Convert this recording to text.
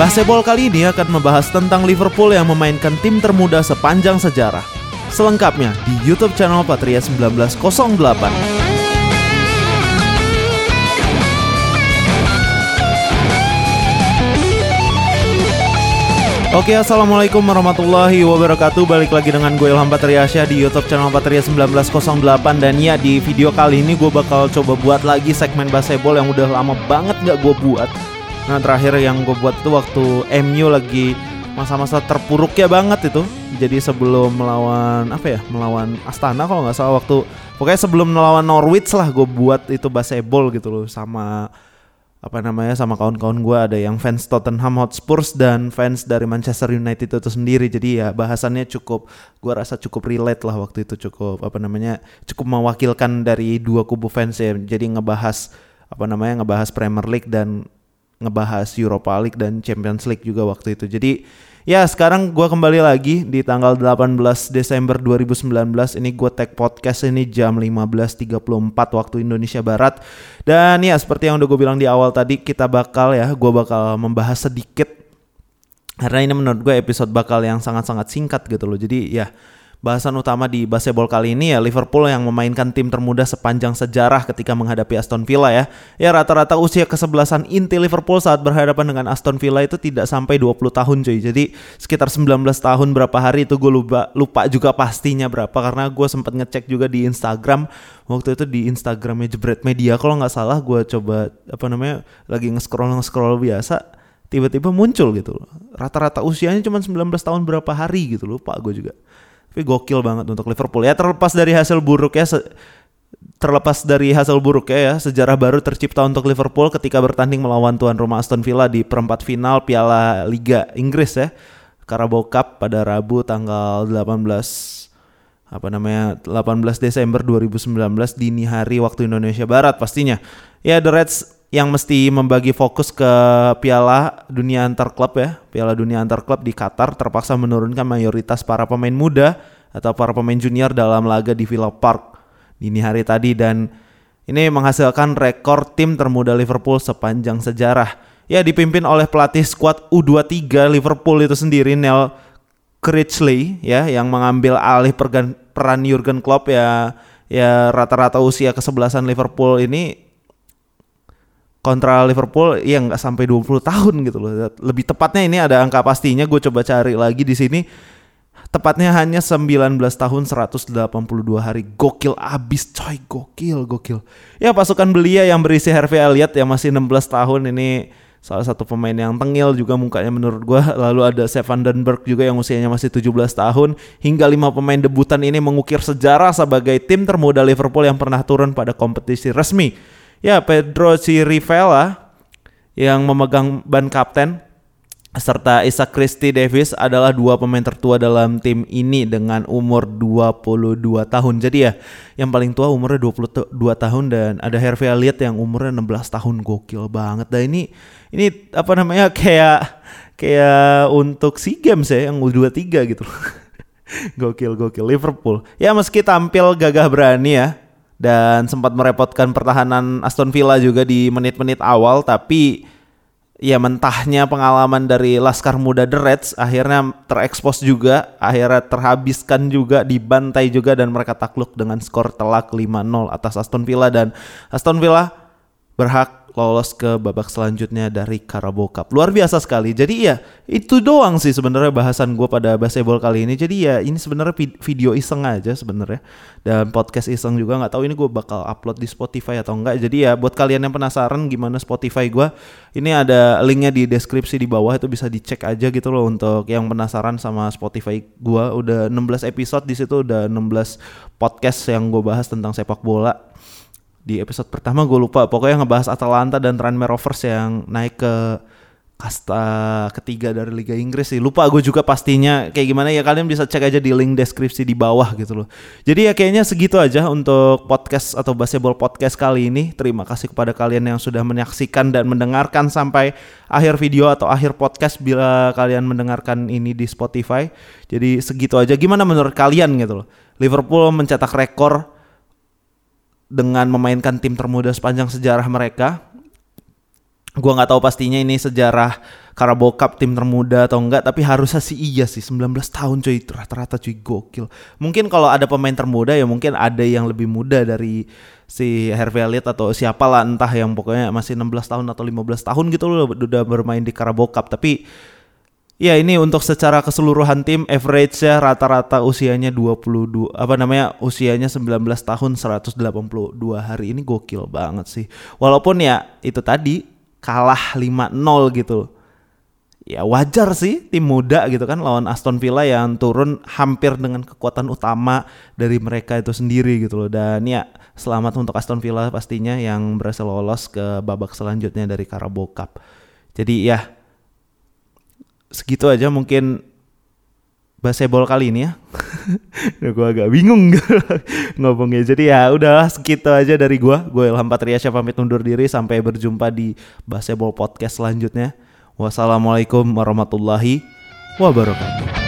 Baseball kali ini akan membahas tentang Liverpool yang memainkan tim termuda sepanjang sejarah. Selengkapnya di YouTube channel Patria 1908. Oke, assalamualaikum warahmatullahi wabarakatuh. Balik lagi dengan gue Ilham Patria Syah di YouTube channel Patria 1908. Dan ya, di video kali ini gue bakal coba buat lagi segmen baseball yang udah lama banget gak gue buat. Nah, terakhir yang gue buat itu waktu MU lagi masa-masa terpuruknya banget itu. Jadi sebelum melawan Astana kalau gak salah waktu. Pokoknya sebelum melawan Norwich lah gue buat itu baseball gitu loh, sama kawan-kawan gue, ada yang fans Tottenham Hotspur dan fans dari Manchester United itu sendiri. Jadi ya bahasannya cukup relate lah waktu itu, cukup mewakilkan dari dua kubu fans ya. Jadi ngebahas Premier League dan ngebahas Europa League dan Champions League juga waktu itu. Jadi ya sekarang gue kembali lagi di tanggal 18 Desember 2019. Ini gue tag podcast ini jam 15.34 waktu Indonesia Barat. Dan ya seperti yang udah gue bilang di awal tadi, gue bakal membahas sedikit. Karena ini menurut gue episode bakal yang sangat-sangat singkat gitu loh. Jadi ya bahasan utama di baseball kali ini ya Liverpool yang memainkan tim termuda sepanjang sejarah ketika menghadapi Aston Villa ya. Ya rata-rata usia kesebelasan inti Liverpool saat berhadapan dengan Aston Villa itu tidak sampai 20 tahun cuy. Jadi sekitar 19 tahun berapa hari itu gue lupa juga pastinya berapa. Karena gue sempat ngecek juga di Instagram. Waktu itu di Instagramnya Jebret Media kalau gak salah, gue coba lagi nge-scroll biasa. Tiba-tiba muncul gitu loh, rata-rata usianya cuma 19 tahun berapa hari gitu, lupa gue juga. Tapi gokil banget untuk Liverpool ya, terlepas dari hasil buruk ya, sejarah baru tercipta untuk Liverpool ketika bertanding melawan tuan rumah Aston Villa di perempat final Piala Liga Inggris ya, Carabao Cup pada Rabu tanggal 18 Desember 2019 dini hari waktu Indonesia Barat pastinya. Ya The Reds yang mesti membagi fokus ke Piala Dunia Antar Klub di Qatar terpaksa menurunkan mayoritas para pemain muda atau para pemain junior dalam laga di Villa Park dini hari tadi, dan ini menghasilkan rekor tim termuda Liverpool sepanjang sejarah. Ya dipimpin oleh pelatih skuad U23 Liverpool itu sendiri, Neil Critchley ya, yang mengambil alih peran Jurgen Klopp ya rata-rata usia kesebelasan Liverpool ini kontra Liverpool ya nggak sampai 20 tahun gitu loh. Lebih tepatnya ini ada angka pastinya, gue coba cari lagi di sini. Tepatnya hanya 19 tahun 182 hari. Gokil abis coy, gokil. Ya pasukan belia yang berisi Harvey Elliott yang masih 16 tahun ini salah satu pemain yang tengil juga mukanya menurut gue. Lalu ada Stefan Denberg juga yang usianya masih 17 tahun. Hingga 5 pemain debutan ini mengukir sejarah sebagai tim termuda Liverpool yang pernah turun pada kompetisi resmi. Ya, Pedro Cirivella yang memegang ban kapten serta Isaac Christie-Davies adalah dua pemain tertua dalam tim ini dengan umur 22 tahun. Jadi ya, yang paling tua umurnya 22 tahun dan ada Harvey Elliott yang umurnya 16 tahun. Gokil banget. Dan ini kayak untuk SEA Games ya yang U23 gitu. Gokil Liverpool. Ya meski tampil gagah berani ya dan sempat merepotkan pertahanan Aston Villa juga di menit-menit awal, tapi ya mentahnya pengalaman dari Laskar Muda The Reds akhirnya terekspos juga, akhirnya terhabiskan juga, dibantai juga, dan mereka takluk dengan skor telak 5-0 atas Aston Villa, dan Aston Villa berhak lolos ke babak selanjutnya dari Carabao Cup. Luar biasa sekali. Jadi ya itu doang sih sebenarnya bahasan gue pada baseball kali ini. Jadi ya ini sebenarnya video iseng aja sebenarnya, dan podcast iseng juga, nggak tahu ini gue bakal upload di Spotify atau enggak. Jadi ya buat kalian yang penasaran gimana Spotify gue, ini ada linknya di deskripsi di bawah, itu bisa dicek aja gitu loh untuk yang penasaran sama Spotify gue. Udah 16 episode di situ, udah 16 podcast yang gue bahas tentang sepak bola. Di episode pertama gue lupa, pokoknya ngebahas Atalanta dan Tranmere Rovers yang naik ke kasta ketiga dari Liga Inggris sih. Lupa gue juga pastinya kayak gimana, ya kalian bisa cek aja di link deskripsi di bawah gitu loh. Jadi ya kayaknya segitu aja untuk podcast atau baseball podcast kali ini. Terima kasih kepada kalian yang sudah menyaksikan dan mendengarkan sampai akhir video atau akhir podcast bila kalian mendengarkan ini di Spotify. Jadi segitu aja, gimana menurut kalian gitu loh, Liverpool mencetak rekor dengan memainkan tim termuda sepanjang sejarah mereka. Gue gak tahu pastinya ini sejarah Carabao Cup tim termuda atau enggak, tapi harusnya sih iya sih, 19 tahun cuy, rata-rata cuy, gokil. Mungkin kalau ada pemain termuda ya mungkin ada yang lebih muda dari si Harvey Elliott atau siapalah entah, yang pokoknya masih 16 tahun atau 15 tahun gitu loh udah bermain di Carabao Cup. Tapi ya ini untuk secara keseluruhan tim average-nya rata-rata usianya usianya 19 tahun 182 hari, ini gokil banget sih. Walaupun ya itu tadi kalah 5-0 gitu. Ya wajar sih tim muda gitu kan, lawan Aston Villa yang turun hampir dengan kekuatan utama dari mereka itu sendiri gitu loh. Dan ya selamat untuk Aston Villa pastinya yang berhasil lolos ke babak selanjutnya dari Carabao Cup. Jadi ya segitu aja mungkin baseball kali ini ya. Gue agak bingung ngomongnya. Jadi ya udahlah segitu aja dari gue. Gue Ilham Patria Syah pamit undur diri. Sampai berjumpa di baseball podcast selanjutnya. Wassalamualaikum warahmatullahi wabarakatuh.